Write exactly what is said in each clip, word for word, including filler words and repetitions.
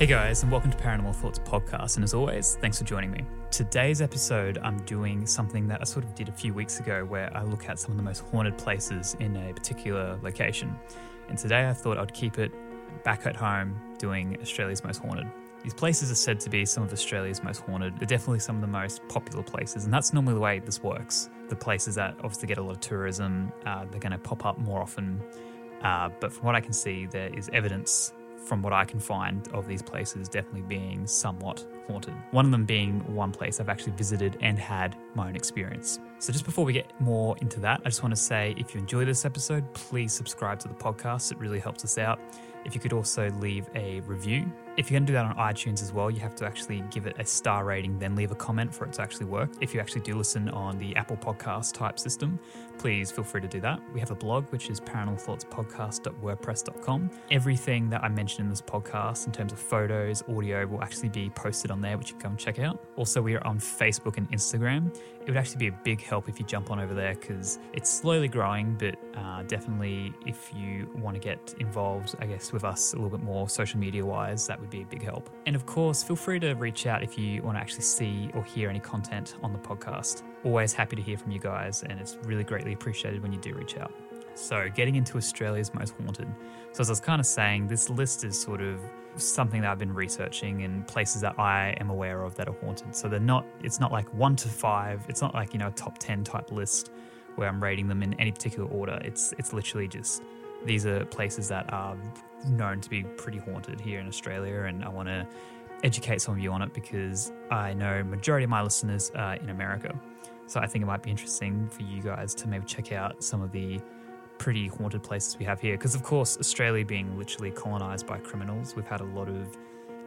Hey guys, and welcome to Paranormal Thoughts Podcast, and as always, thanks for joining me. Today's episode, I'm doing something that I sort of did a few weeks ago where I look at some of the most haunted places in a particular location, and today I thought I'd keep it back at home doing Australia's Most Haunted. These places are said to be some of Australia's most haunted. They're definitely some of the most popular places, and that's normally the way this works. The places that obviously get a lot of tourism, uh, they're going to pop up more often, uh, but from what I can see, there is evidence from what I can find of these places definitely being somewhat haunted. One of them being one place I've actually visited and had my own experience. So just before we get more into that, I just want to say if you enjoy this episode, please subscribe to the podcast. It really helps us out. If you could also leave a review. If you're going to do that on iTunes as well, you have to actually give it a star rating, then leave a comment for it to actually work. If you actually do listen on the Apple Podcast type system, please feel free to do that. We have a blog, which is paranormal thoughts podcast dot wordpress dot com. Everything that I mentioned in this podcast in terms of photos, audio, will actually be posted on there, which you can go and check out. Also, we are on Facebook and Instagram. It would actually be a big help if you jump on over there because it's slowly growing, but uh, definitely if you want to get involved, I guess, with us a little bit more social media wise, that would be a big help. And of course, feel free to reach out if you want to actually see or hear any content on the podcast. Always happy to hear from you guys, and it's really greatly appreciated when you do reach out. So getting into Australia's Most Haunted. So as I was kind of saying, this list is sort of something that I've been researching and places that I am aware of that are haunted. So they're not, it's not like one to five. It's not like, you know, a top ten type list where I'm rating them in any particular order. It's, it's literally just, these are places that are known to be pretty haunted here in Australia. And I want to educate some of you on it because I know majority of my listeners are in America. So I think it might be interesting for you guys to maybe check out some of the pretty haunted places we have here because, of course, Australia being literally colonized by criminals, we've had a lot of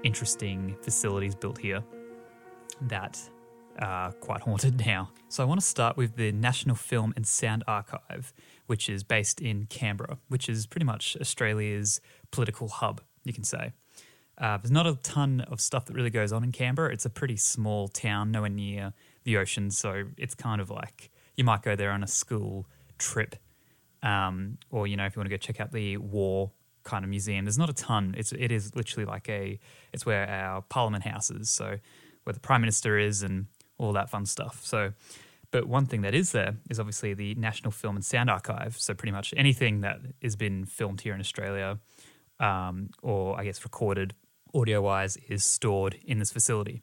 interesting facilities built here that are quite haunted now. So I want to start with the National Film and Sound Archive, which is based in Canberra, which is pretty much Australia's political hub, you can say. Uh, there's not a ton of stuff that really goes on in Canberra. It's a pretty small town, nowhere near the ocean, so it's kind of like you might go there on a school trip. Um, or, you know, if you want to go check out the war kind of museum, there's not a ton. It's, it is literally like a, it's where our parliament house is, so where the prime minister is and all that fun stuff. So, but one thing that is there is obviously the National Film and Sound Archive. So pretty much anything that has been filmed here in Australia, um, or I guess recorded audio-wise, is stored in this facility.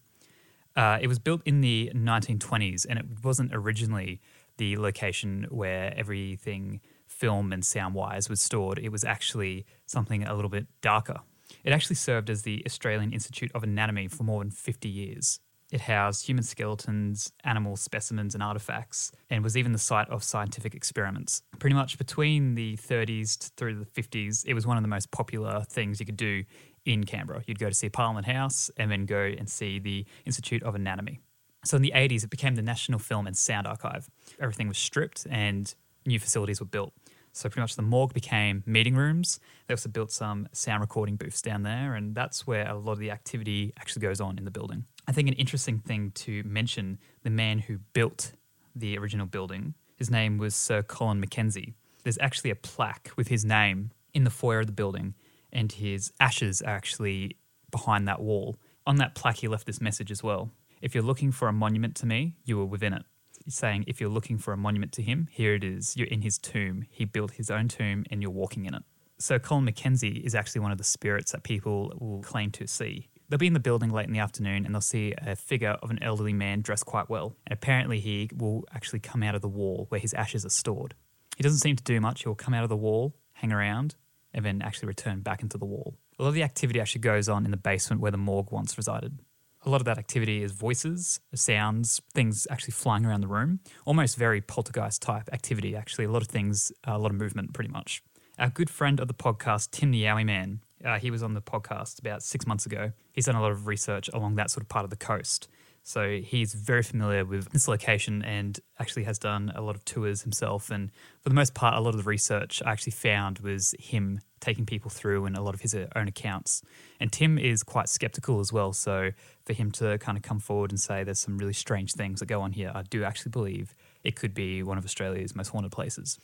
Uh, it was built in the nineteen twenties, and it wasn't originally the location where everything film and sound-wise was stored. It was actually something a little bit darker. It actually served as the Australian Institute of Anatomy for more than fifty years. It housed human skeletons, animal specimens and artefacts, and was even the site of scientific experiments. Pretty much between the thirties through the fifties, it was one of the most popular things you could do in Canberra. You'd go to see Parliament House and then go and see the Institute of Anatomy. So in the eighties, it became the National Film and Sound Archive. Everything was stripped and new facilities were built. So pretty much the morgue became meeting rooms. They also built some sound recording booths down there, and that's where a lot of the activity actually goes on in the building. I think an interesting thing to mention, the man who built the original building. His name was Sir Colin Mackenzie. There's actually a plaque with his name in the foyer of the building, and his ashes are actually behind that wall. On that plaque, he left this message as well. If you're looking for a monument to me, you were within it. He's saying, if you're looking for a monument to him, here it is. You're in his tomb. He built his own tomb and you're walking in it. So Colin Mackenzie is actually one of the spirits that people will claim to see. They'll be in the building late in the afternoon and they'll see a figure of an elderly man dressed quite well. And apparently he will actually come out of the wall where his ashes are stored. He doesn't seem to do much. He'll come out of the wall, hang around, and then actually return back into the wall. A lot of the activity actually goes on in the basement where the morgue once resided. A lot of that activity is voices, sounds, things actually flying around the room. Almost very poltergeist-type activity, actually. A lot of things, a lot of movement, pretty much. Our good friend of the podcast, Tim the Yowie Man, uh, he was on the podcast about six months ago. He's done a lot of research along that sort of part of the coast. So he's very familiar with this location and actually has done a lot of tours himself. And for the most part, a lot of the research I actually found was him taking people through and a lot of his own accounts. And Tim is quite skeptical as well. So for him to kind of come forward and say there's some really strange things that go on here, I do actually believe it could be one of Australia's most haunted places.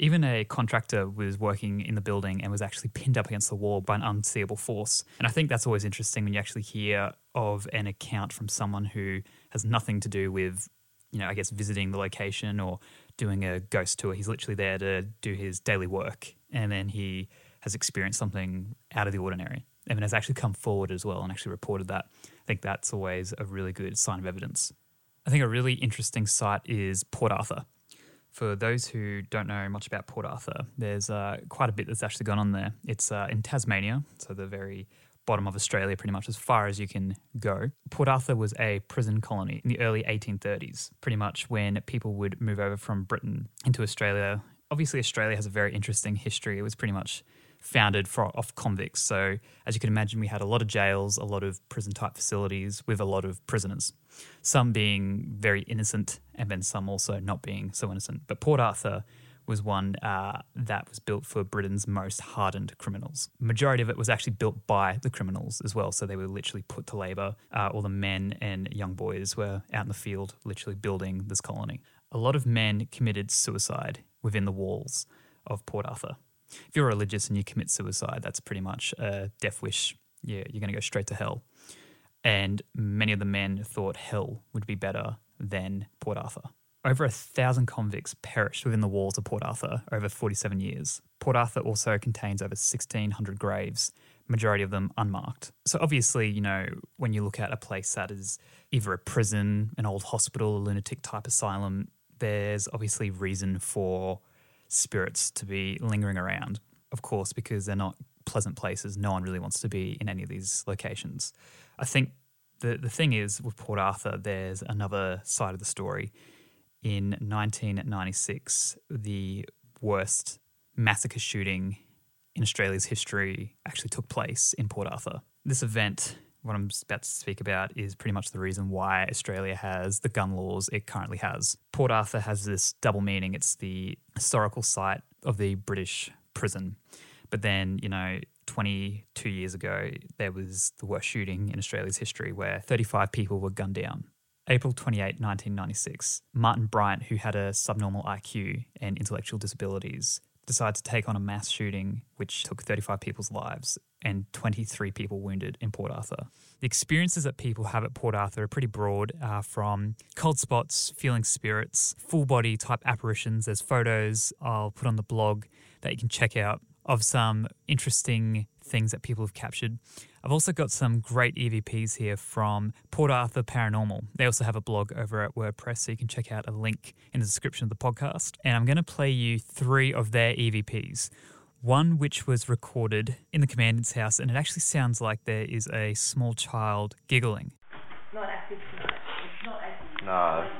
Even a contractor was working in the building and was actually pinned up against the wall by an unseeable force. And I think that's always interesting when you actually hear of an account from someone who has nothing to do with, you know, I guess visiting the location or doing a ghost tour. He's literally there to do his daily work, and then he has experienced something out of the ordinary and has actually come forward as well and actually reported that. I think that's always a really good sign of evidence. I think a really interesting site is Port Arthur. For those who don't know much about Port Arthur, there's uh, quite a bit that's actually gone on there. It's uh, in Tasmania, so the very bottom of Australia, pretty much as far as you can go. Port Arthur was a prison colony in the early eighteen thirties, pretty much when people would move over from Britain into Australia. Obviously, Australia has a very interesting history. It was pretty much founded for, off convicts. So as you can imagine, we had a lot of jails, a lot of prison-type facilities with a lot of prisoners, some being very innocent and then some also not being so innocent. But Port Arthur was one uh, that was built for Britain's most hardened criminals. The majority of it was actually built by the criminals as well, so they were literally put to labour. Uh, all the men and young boys were out in the field literally building this colony. A lot of men committed suicide within the walls of Port Arthur. If you're religious and you commit suicide, that's pretty much a death wish. Yeah, you're going to go straight to hell. And many of the men thought hell would be better than Port Arthur. Over a thousand convicts perished within the walls of Port Arthur over forty-seven years. Port Arthur also contains over sixteen hundred graves, majority of them unmarked. So obviously, you know, when you look at a place that is either a prison, an old hospital, a lunatic type asylum, there's obviously reason for spirits to be lingering around, of course, because they're not pleasant places. No one really wants to be in any of these locations. I think the the thing is with Port Arthur, there's another side of the story. In nineteen ninety-six, the worst massacre shooting in Australia's history actually took place in Port Arthur. This event, what I'm about to speak about, is pretty much the reason why Australia has the gun laws it currently has. Port Arthur has this double meaning. It's the historical site of the British prison. But then, you know, twenty-two years ago, there was the worst shooting in Australia's history where thirty-five people were gunned down. April twenty-eighth, nineteen ninety-six, Martin Bryant, who had a subnormal I Q and intellectual disabilities, decided to take on a mass shooting which took thirty-five people's lives and twenty-three people wounded in Port Arthur. The experiences that people have at Port Arthur are pretty broad, uh, from cold spots, feeling spirits, full body type apparitions. There's photos I'll put on the blog that you can check out of some interesting things that people have captured. I've also got some great E V Ps here from Port Arthur Paranormal. They also have a blog over at WordPress, so you can check out a link in the description of the podcast. And I'm going to play you three of their E V Ps, one which was recorded in the Commandant's house, and it actually sounds like there is a small child giggling. Not active tonight. It's not active. No.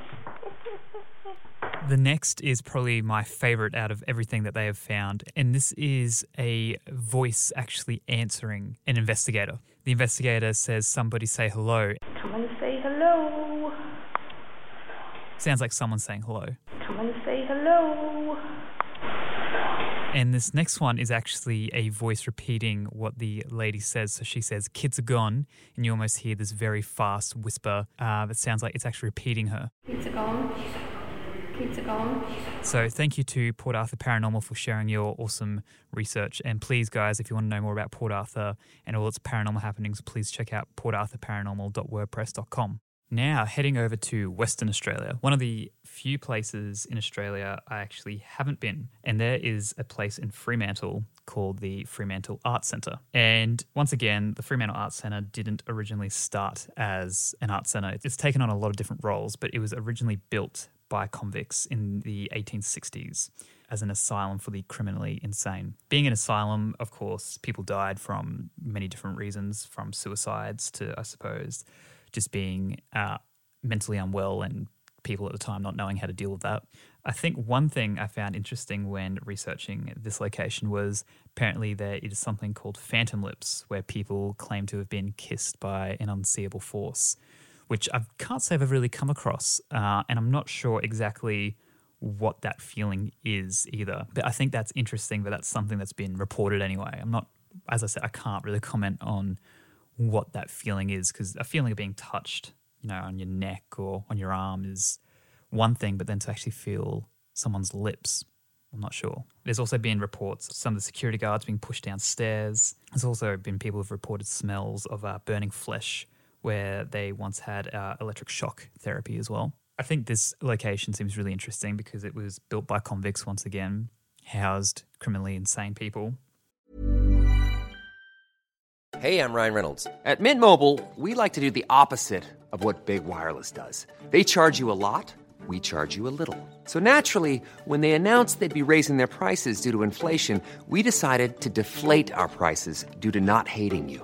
The next is probably my favourite out of everything that they have found, and this is a voice actually answering an investigator. The investigator says, "Somebody say hello." Come and say hello. Sounds like someone saying hello. Come and say hello. And this next one is actually a voice repeating what the lady says. So she says, "Kids are gone," and you almost hear this very fast whisper uh, that sounds like it's actually repeating her. Kids are gone. kids are gone. So thank you to Port Arthur Paranormal for sharing your awesome research. And please, guys, if you want to know more about Port Arthur and all its paranormal happenings, please check out port arthur paranormal dot wordpress dot com. Now, heading over to Western Australia, one of the few places in Australia I actually haven't been. And there is a place in Fremantle called the Fremantle Arts Centre. And once again, the Fremantle Arts Centre didn't originally start as an arts centre. It's taken on a lot of different roles, but it was originally built by convicts in the eighteen sixties as an asylum for the criminally insane. Being an asylum, of course, people died from many different reasons, from suicides to, I suppose, just being uh, mentally unwell and people at the time not knowing how to deal with that. I think one thing I found interesting when researching this location was apparently there is something called phantom lips, where people claim to have been kissed by an unseeable force, which I can't say I've ever really come across, uh, and I'm not sure exactly what that feeling is either. But I think that's interesting that that's something that's been reported anyway. I'm not, as I said, I can't really comment on what that feeling is, because a feeling of being touched, you know, on your neck or on your arm is one thing, but then to actually feel someone's lips, I'm not sure. There's also been reports of some of the security guards being pushed downstairs. There's also been people who've reported smells of uh, burning flesh, where they once had uh, electric shock therapy as well. I think this location seems really interesting because it was built by convicts once again, housed criminally insane people. Hey, I'm Ryan Reynolds. At Mint Mobile, we like to do the opposite of what Big Wireless does. They charge you a lot, we charge you a little. So naturally, when they announced they'd be raising their prices due to inflation, we decided to deflate our prices due to not hating you.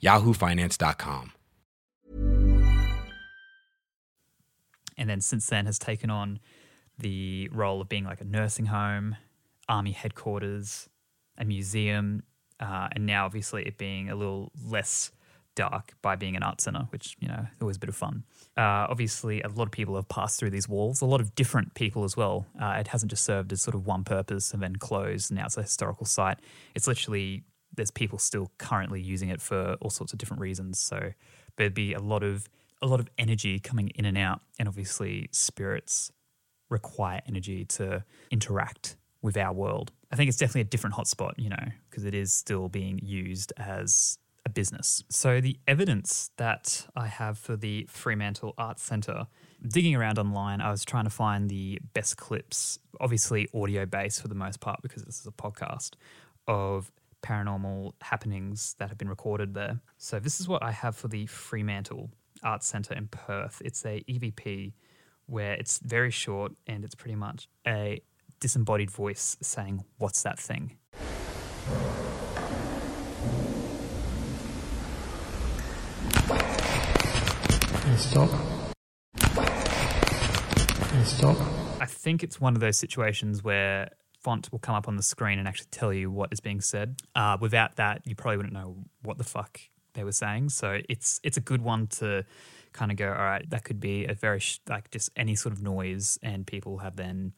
yahoo finance dot com. And then since then has taken on the role of being like a nursing home, army headquarters, a museum, uh, and now obviously it being a little less dark by being an art centre, which, you know, always a bit of fun. Uh, obviously, a lot of people have passed through these walls, a lot of different people as well. Uh, it hasn't just served as sort of one purpose and then closed, and now it's a historical site. It's literally, there's people still currently using it for all sorts of different reasons. So there'd be a lot of a lot of energy coming in and out, and obviously spirits require energy to interact with our world. I think it's definitely a different hotspot, you know, because it is still being used as a business. So the evidence that I have for the Fremantle Arts Centre, digging around online, I was trying to find the best clips, obviously audio-based for the most part because this is a podcast, of paranormal happenings that have been recorded there. So this is what I have for the Fremantle Arts Centre in Perth. It's a E V P where it's very short and it's pretty much a disembodied voice saying, "What's that thing?" Stop. stop. I think it's one of those situations where font will come up on the screen and actually tell you what is being said. Uh, without that, you probably wouldn't know what the fuck they were saying. So it's it's a good one to kind of go, all right, that could be a very, sh- like just any sort of noise, and people have then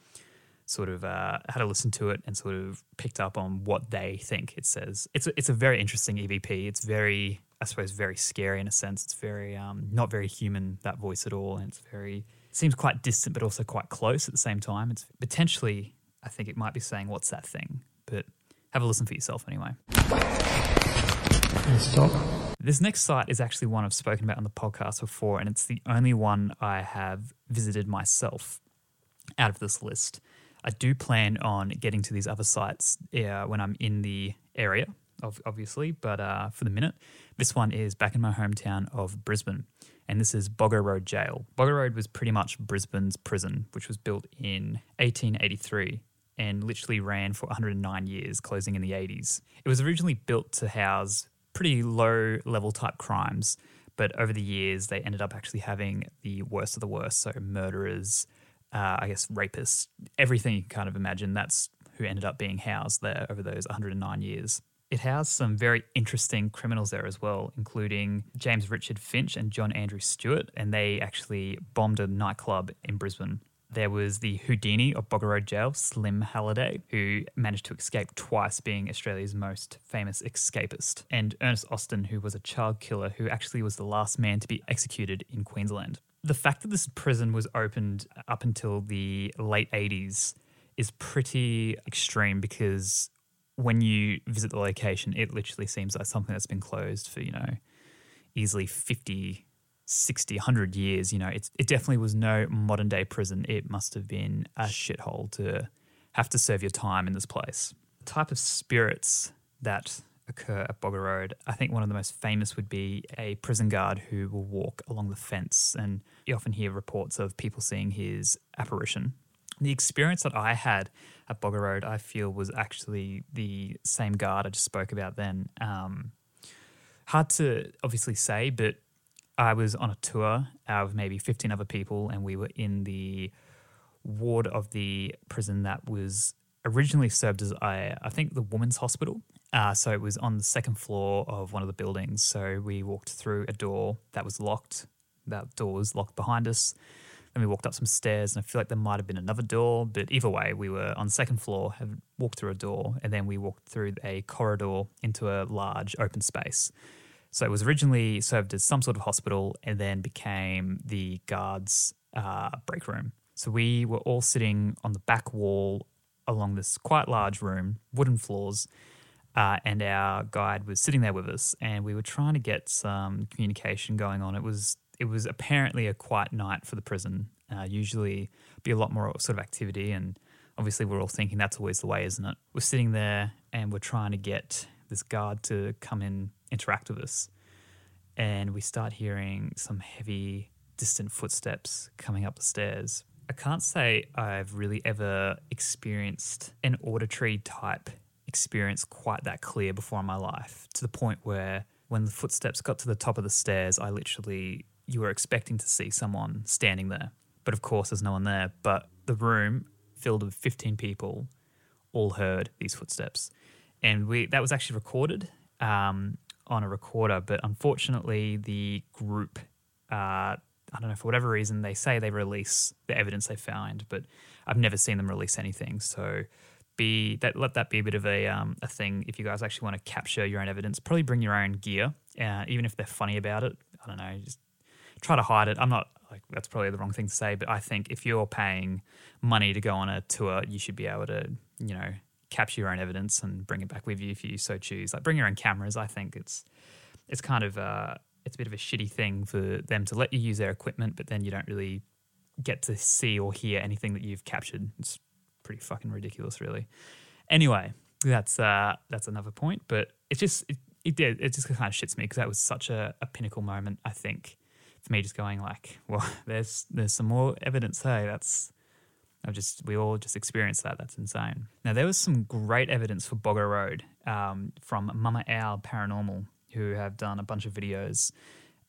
sort of uh, had a listen to it and sort of picked up on what they think it says. It's a, it's a very interesting E V P. It's very, I suppose, very scary in a sense. It's very, um, not very human, that voice at all. And it's very, it seems quite distant but also quite close at the same time. It's potentially, I think it might be saying, what's that thing? But have a listen for yourself anyway. Stop. This next site is actually one I've spoken about on the podcast before, and it's the only one I have visited myself out of this list. I do plan on getting to these other sites uh, when I'm in the area, obviously, but uh, for the minute, this one is back in my hometown of Brisbane, and this is Boggo Road Gaol. Boggo Road was pretty much Brisbane's prison, which was built in eighteen eighty-three and literally ran for one hundred nine years, closing in the eighties. It was originally built to house pretty low-level type crimes, but over the years they ended up actually having the worst of the worst, so murderers, Uh, I guess rapists, everything you can kind of imagine. That's who ended up being housed there over those one hundred nine years. It housed some very interesting criminals there as well, including James Richard Finch and John Andrew Stewart, and they actually bombed a nightclub in Brisbane. There was the Houdini of Boggo Road Gaol, Slim Halliday, who managed to escape twice, being Australia's most famous escapist, and Ernest Austin, who was a child killer who actually was the last man to be executed in Queensland. The fact that this prison was opened up until the late eighties is pretty extreme, because when you visit the location, it literally seems like something that's been closed for, you know, easily fifty, sixty, one hundred years. You know, it's, it definitely was no modern day prison. It must have been a shithole to have to serve your time in this place. The type of spirits that occur at Boggo Road, I think one of the most famous would be a prison guard who will walk along the fence, and you often hear reports of people seeing his apparition. The experience that I had at Boggo Road, I feel, was actually the same guard I just spoke about then. Um, hard to obviously say, but I was on a tour of maybe fifteen other people, and we were in the ward of the prison that was originally served as, I, I think, the women's hospital. Uh, so it was on the second floor of one of the buildings. So we walked through a door that was locked. That door was locked behind us. Then we walked up some stairs, and I feel like there might have been another door. But either way, we were on the second floor, had walked through a door, and then we walked through a corridor into a large open space. So it was originally served as some sort of hospital and then became the guards' uh, break room. So we were all sitting on the back wall along this quite large room, wooden floors, Uh, and our guide was sitting there with us, and we were trying to get some communication going on. It was it was apparently a quiet night for the prison. Uh, usually be a lot more sort of activity, and obviously we're all thinking that's always the way, isn't it? We're sitting there and we're trying to get this guard to come in, interact with us, and we start hearing some heavy, distant footsteps coming up the stairs. I can't say I've really ever experienced an auditory type experience quite that clear before in my life, to the point where when the footsteps got to the top of the stairs, I literally, you were expecting to see someone standing there. But of course there's no one there. But the room filled with fifteen people all heard these footsteps. And we that was actually recorded um, on a recorder, but unfortunately the group, uh, I don't know, for whatever reason, they say they release the evidence they find, but I've never seen them release anything. So Be that let that be a bit of a um, a thing. If you guys actually want to capture your own evidence, probably bring your own gear. Uh, even if they're funny about it, I don't know, just try to hide it. I'm not like that's probably the wrong thing to say, but I think if you're paying money to go on a tour, you should be able to, you know, capture your own evidence and bring it back with you if you so choose. Like bring your own cameras. I think it's it's kind of uh it's a bit of a shitty thing for them to let you use their equipment, but then you don't really get to see or hear anything that you've captured. It's pretty fucking ridiculous, really. Anyway, that's uh, that's another point, but it just it it, did, it just kind of shits me, because that was such a, a pinnacle moment, I think, for me, just going like, well, there's there's some more evidence. Hey, that's I've just we all just experienced that. That's insane. Now there was some great evidence for Boggo Road um, from Mama Owl Paranormal, who have done a bunch of videos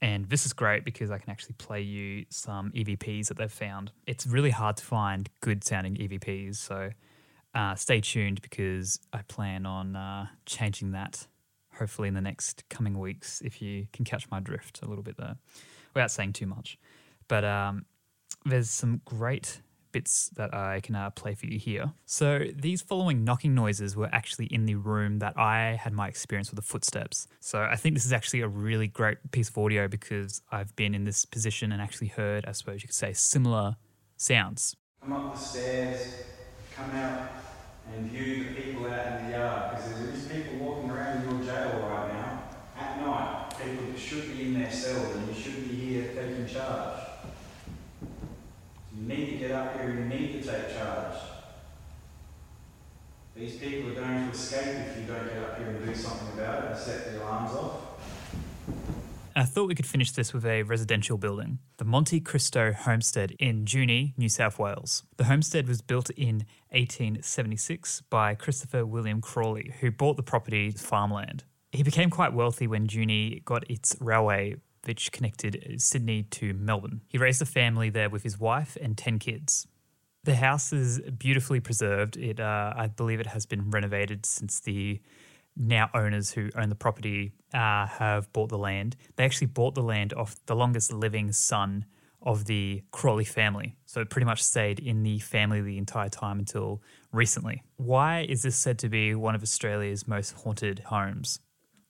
And this is great because I can actually play you some E V Ps that they've found. It's really hard to find good sounding E V Ps, so uh, stay tuned because I plan on uh, changing that hopefully in the next coming weeks, if you can catch my drift a little bit there without saying too much. But um, there's some great bits that I can uh, play for you here. So these following knocking noises were actually in the room that I had my experience with the footsteps. So I think this is actually a really great piece of audio because I've been in this position and actually heard, I suppose you could say, similar sounds. Come up the stairs, come out and view the people out in the yard, because there's people walking around your jail right now, at night, people that should be in their cell and you should be here taking charge. You need to get up here and you need to take charge. These people are going to escape if you don't get up here and do something about it and set the alarms off. I thought we could finish this with a residential building, the Monte Cristo Homestead in Junee, New South Wales. The homestead was built in eighteen seventy-six by Christopher William Crawley, who bought the property as farmland. He became quite wealthy when Junee got its railway, which connected Sydney to Melbourne. He raised a family there with his wife and ten kids. The house is beautifully preserved. It, uh, I believe it has been renovated since the now owners who own the property uh, have bought the land. They actually bought the land off the longest living son of the Crawley family. So it pretty much stayed in the family the entire time until recently. Why is this said to be one of Australia's most haunted homes?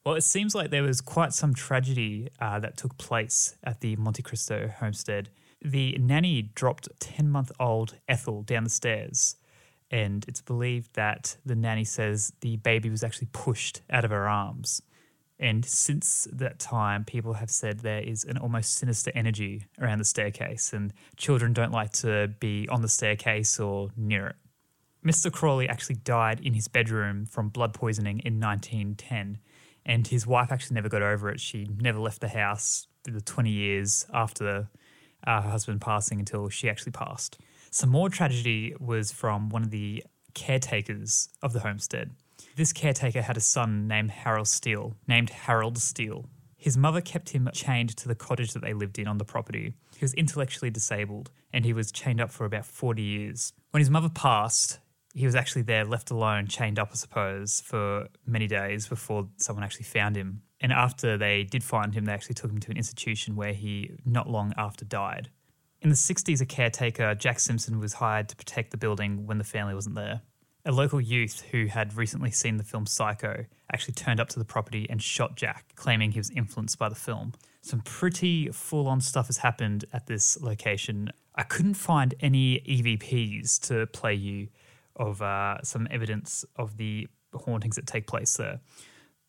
Well, it seems like there was quite some tragedy uh, that took place at the Monte Cristo homestead. The nanny dropped ten-month-old Ethel down the stairs, and it's believed that the nanny says the baby was actually pushed out of her arms. And since that time, people have said there is an almost sinister energy around the staircase, and children don't like to be on the staircase or near it. Mister Crawley actually died in his bedroom from blood poisoning in nineteen ten. And his wife actually never got over it. She never left the house for the twenty years after uh, her husband passing until she actually passed. Some more tragedy was from one of the caretakers of the homestead. This caretaker had a son named Harold Steele, named Harold Steele. His mother kept him chained to the cottage that they lived in on the property. He was intellectually disabled and he was chained up for about forty years. When his mother passed, he was actually there, left alone, chained up, I suppose, for many days before someone actually found him. And after they did find him, they actually took him to an institution where he not long after died. In the sixties, a caretaker, Jack Simpson, was hired to protect the building when the family wasn't there. A local youth who had recently seen the film Psycho actually turned up to the property and shot Jack, claiming he was influenced by the film. Some pretty full-on stuff has happened at this location. I couldn't find any E V Ps to play you of uh, some evidence of the hauntings that take place there.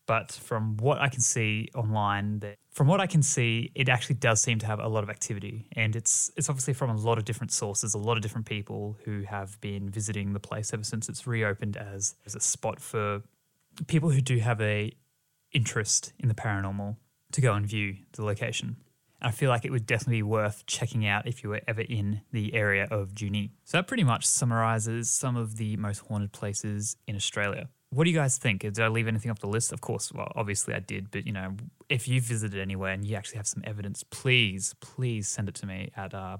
But from what I can see online, from what I can see, it actually does seem to have a lot of activity. And it's it's obviously from a lot of different sources, a lot of different people who have been visiting the place ever since it's reopened as, as a spot for people who do have a interest in the paranormal to go and view the location. I feel like it would definitely be worth checking out if you were ever in the area of Junee. So that pretty much summarises some of the most haunted places in Australia. What do you guys think? Did I leave anything off the list? Of course, well, obviously I did, but, you know, if you visited anywhere and you actually have some evidence, please, please send it to me at uh,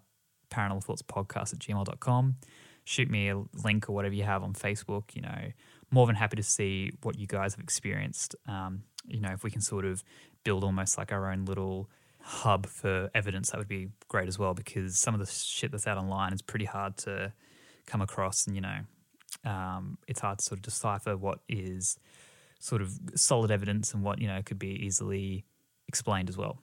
paranormal thoughts podcast at gmail dot com. Shoot me a link or whatever you have on Facebook, you know. More than happy to see what you guys have experienced. Um, you know, if we can sort of build almost like our own little hub for evidence, that would be great as well, because some of the shit that's out online is pretty hard to come across, and you know um it's hard to sort of decipher what is sort of solid evidence and what, you know, could be easily explained as well.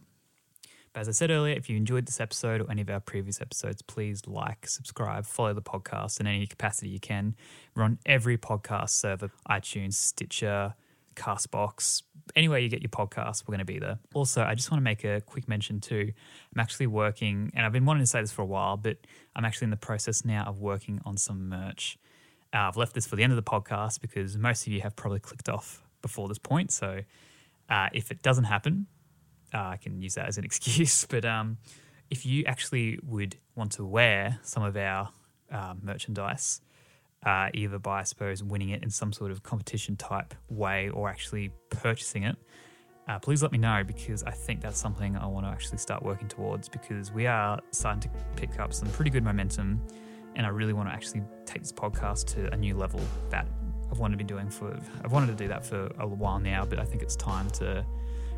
But as I said earlier, if you enjoyed this episode or any of our previous episodes, please like, subscribe, follow the podcast in any capacity you can. We're on every podcast server: iTunes, Stitcher, Castbox, anywhere you get your podcast, we're going to be there. Also, I just want to make a quick mention too. I'm actually working, and I've been wanting to say this for a while, but I'm actually in the process now of working on some merch. Uh, I've left this for the end of the podcast because most of you have probably clicked off before this point. So uh, if it doesn't happen, uh, I can use that as an excuse. But um, if you actually would want to wear some of our uh, merchandise, Uh, either by, I suppose, winning it in some sort of competition type way or actually purchasing it, uh, please let me know, because I think that's something I want to actually start working towards, because we are starting to pick up some pretty good momentum, and I really want to actually take this podcast to a new level that I've wanted to be doing for, I've wanted to do that for a while now, but I think it's time to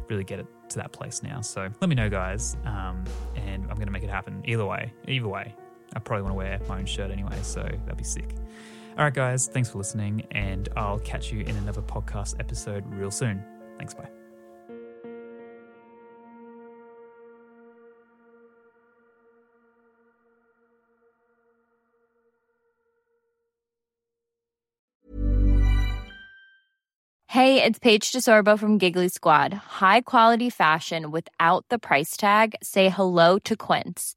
really get it to that place now. So let me know, guys, um, and I'm going to make it happen either way. Either way, I probably want to wear my own shirt anyway, so that'd be sick. All right, guys, thanks for listening, and I'll catch you in another podcast episode real soon. Thanks, bye. Hey, it's Paige DeSorbo from Giggly Squad. High quality fashion without the price tag. Say hello to Quince.